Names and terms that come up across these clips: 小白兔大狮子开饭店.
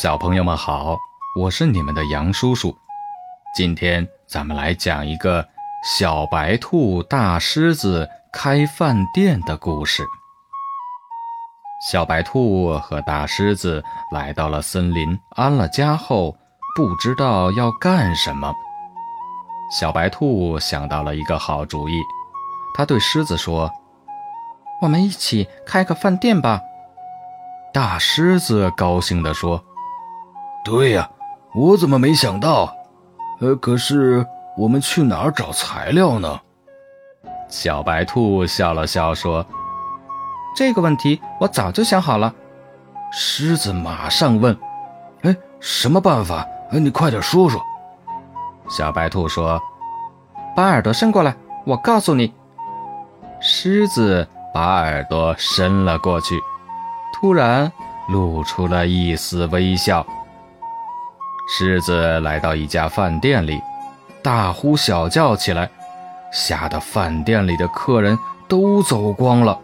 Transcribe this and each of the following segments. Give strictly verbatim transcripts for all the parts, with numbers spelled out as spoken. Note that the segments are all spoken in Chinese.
小朋友们好，我是你们的杨叔叔。今天咱们来讲一个小白兔大狮子开饭店的故事。小白兔和大狮子来到了森林，安了家后不知道要干什么。小白兔想到了一个好主意，他对狮子说，我们一起开个饭店吧。大狮子高兴地说，对呀、啊、我怎么没想到，呃，可是我们去哪儿找材料呢？小白兔笑了笑说，这个问题我早就想好了。狮子马上问，哎，什么办法？哎，你快点说说。小白兔说，把耳朵伸过来，我告诉你。狮子把耳朵伸了过去，突然露出了一丝微笑。狮子来到一家饭店里，大呼小叫起来，吓得饭店里的客人都走光了。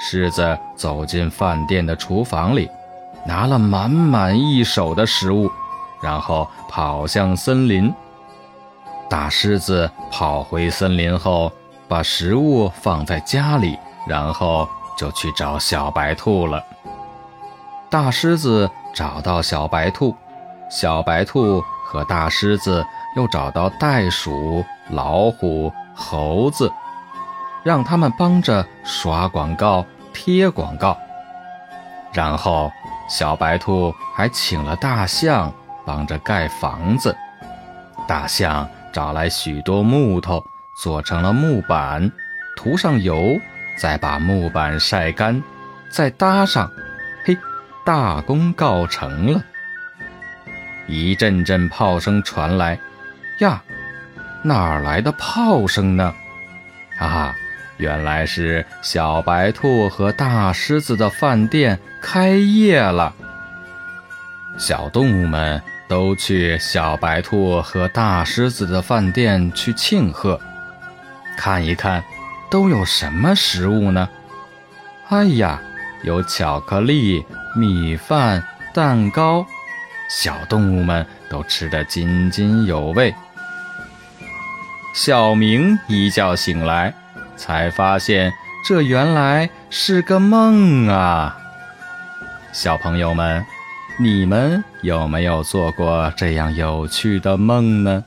狮子走进饭店的厨房里，拿了满满一手的食物，然后跑向森林。大狮子跑回森林后，把食物放在家里，然后就去找小白兔了。大狮子找到小白兔，小白兔和大狮子又找到袋鼠、老虎、猴子，让他们帮着刷广告、贴广告。然后小白兔还请了大象帮着盖房子，大象找来许多木头做成了木板，涂上油，再把木板晒干，再搭上，嘿，大功告成了。一阵阵炮声传来，呀，哪来的炮声呢？啊，原来是小白兔和大狮子的饭店开业了。小动物们都去小白兔和大狮子的饭店去庆贺，看一看都有什么食物呢？哎呀，有巧克力、米饭、蛋糕，小动物们都吃得津津有味。小明一觉醒来，才发现这原来是个梦啊！小朋友们，你们有没有做过这样有趣的梦呢？